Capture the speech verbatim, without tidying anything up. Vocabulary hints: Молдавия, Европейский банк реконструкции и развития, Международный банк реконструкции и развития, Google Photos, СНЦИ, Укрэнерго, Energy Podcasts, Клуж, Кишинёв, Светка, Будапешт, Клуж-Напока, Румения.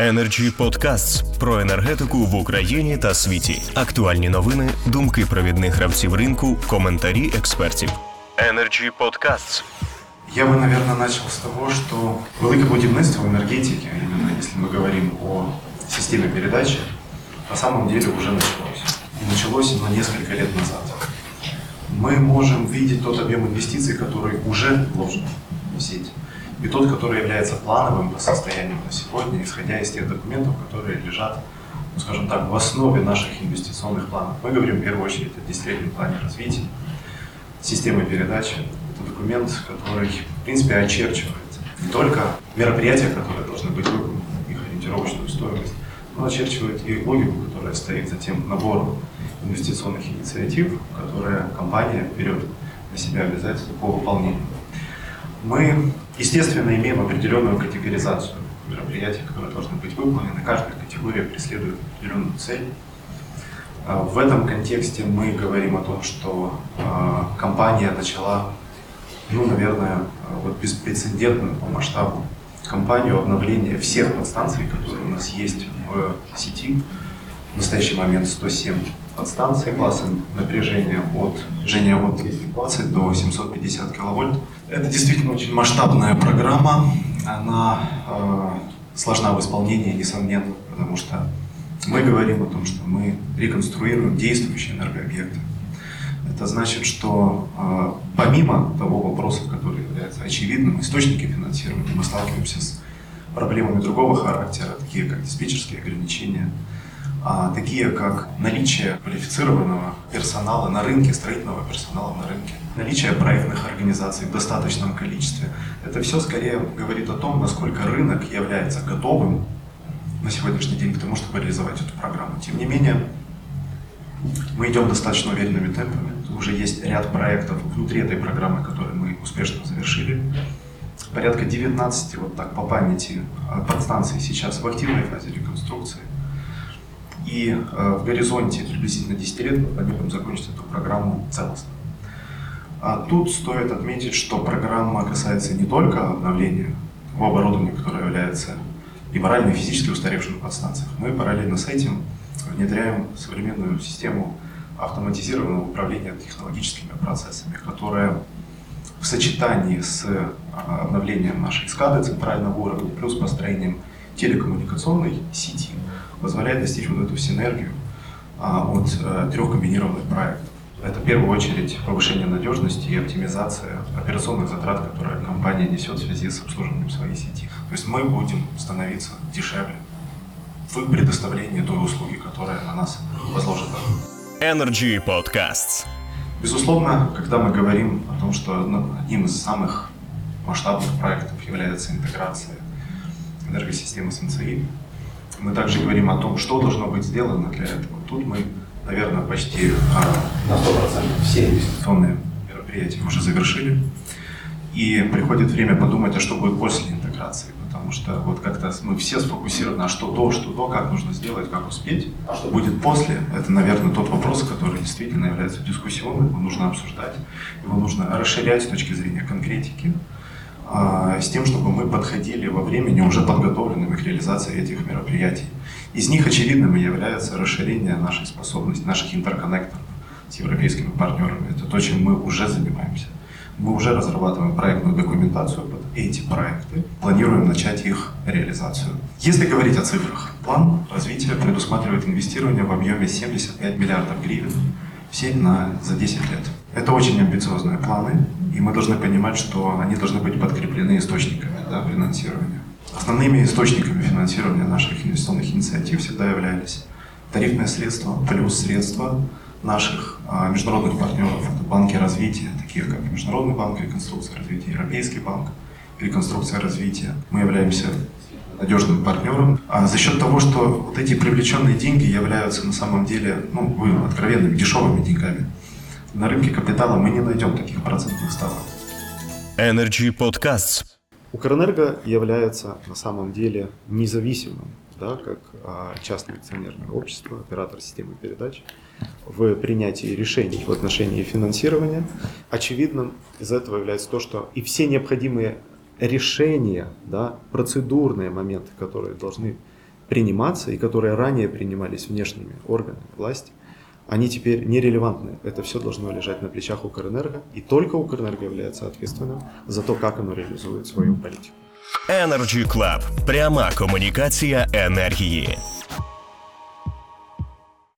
Energy Podcasts про енергетику в Україні та світі. Актуальні новини, думки провідних гравців ринку, коментарі експертів. Energy Podcasts. Я бы, наверное, начал с того, что великое будівництво в энергетике, именно если мы говорим о системе передачи, на самом деле уже началось. И началось оно несколько лет назад. Мы можем видеть тот объем инвестиций, который уже вложен в сеть, и тот, который является плановым по состоянию на сегодня, исходя из тех документов, которые лежат, ну, скажем так, в основе наших инвестиционных планов. Мы говорим в первую очередь о десятилетнем плане развития, системы передачи. Документ, который, в принципе, очерчивает не только мероприятия, которые должны быть выполнены, их ориентировочную стоимость, но очерчивает и логику, которая стоит за тем набором инвестиционных инициатив, которые компания берет на себя обязательства по выполнению. Мы, естественно, имеем определенную категоризацию мероприятий, которые должны быть выполнены. Каждая категория преследует определенную цель. В этом контексте мы говорим о том, что компания начала Ну, наверное, вот беспрецедентную по масштабу кампанию обновления всех подстанций, которые у нас есть в сети. В настоящий момент сто семь подстанций класса напряжения от напряжения от двести двадцать до семьсот пятьдесят киловольт. Это действительно очень масштабная программа. Она э, сложна в исполнении, несомненно, потому что мы говорим о том, что мы реконструируем действующие энергообъекты. Это значит, что э, помимо того вопроса, который является очевидным, источники финансирования, мы сталкиваемся с проблемами другого характера, такие как диспетчерские ограничения, а, такие как наличие квалифицированного персонала на рынке, строительного персонала на рынке, наличие проектных организаций в достаточном количестве. Это все скорее говорит о том, насколько рынок является готовым на сегодняшний день к тому, чтобы реализовать эту программу. Тем не менее, мы идем достаточно уверенными темпами. Уже есть ряд проектов внутри этой программы, которые мы успешно завершили. Порядка девятнадцати, вот так по памяти, подстанций сейчас в активной фазе реконструкции. И э, в горизонте приблизительно десять лет мы будем закончить эту программу целостно. А тут стоит отметить, что программа касается не только обновления в оборудовании, которое является и морально, и физически устаревшим в подстанциях. Мы параллельно с этим внедряем современную систему автоматизированного управления технологическими процессами, которая в сочетании с обновлением нашей эскады центрального уровня плюс построением телекоммуникационной сети позволяет достичь вот эту синергию от трех комбинированных проектов. Это в первую очередь повышение надежности и оптимизация операционных затрат, которые компания несет в связи с обслуживанием своей сети. То есть мы будем становиться дешевле в предоставлении той услуги, которая на нас возложена. Energy Podcasts. Безусловно, когда мы говорим о том, что одним из самых масштабных проектов является интеграция энергосистемы СНЦИ, мы также говорим о том, что должно быть сделано для этого. Тут мы, наверное, почти на сто процентов все инвестиционные мероприятия уже завершили. И приходит время подумать, а что будет после интеграции. Потому что вот как-то мы все сфокусированы на что то, что то, как нужно сделать, как успеть. А что будет после, это, наверное, тот вопрос, который действительно является дискуссионным, его нужно обсуждать, его нужно расширять с точки зрения конкретики, с тем, чтобы мы подходили во времени уже подготовленными к реализации этих мероприятий. Из них очевидным является расширение нашей способности, наших интерконнекторов с европейскими партнерами. Это то, чем мы уже занимаемся. Мы уже разрабатываем проектную документацию под эти проекты, планируем начать их реализацию. Если говорить о цифрах, план развития предусматривает инвестирование в объеме семьдесят пять миллиардов гривен в сеть на, за десять лет. Это очень амбициозные планы, и мы должны понимать, что они должны быть подкреплены источниками, да, финансирования. Основными источниками финансирования наших инвестиционных инициатив всегда являлись тарифные средства плюс средства наших а, международных партнеров, это банки развития, такие как Международный банк реконструкции и развития, Европейский банк реконструкции и развития. Мы являемся надежным партнером. А за счет того, что вот эти привлеченные деньги являются на самом деле, ну, откровенными, дешевыми деньгами, на рынке капитала мы не найдем таких процентных ставок. Energy Podcasts. Укрэнерго является на самом деле независимым, да, как а, частное акционерное общество, оператор системы передач, в принятии решений в отношении финансирования. Очевидным из этого является то, что и все необходимые решения, да, процедурные моменты, которые должны приниматься и которые ранее принимались внешними органами власти, они теперь нерелевантны. Это все должно лежать на плечах Укрэнерго, и только Укрэнерго является ответственным за то, как оно реализует свою политику. Energy Club. Пряма комунікація енергії.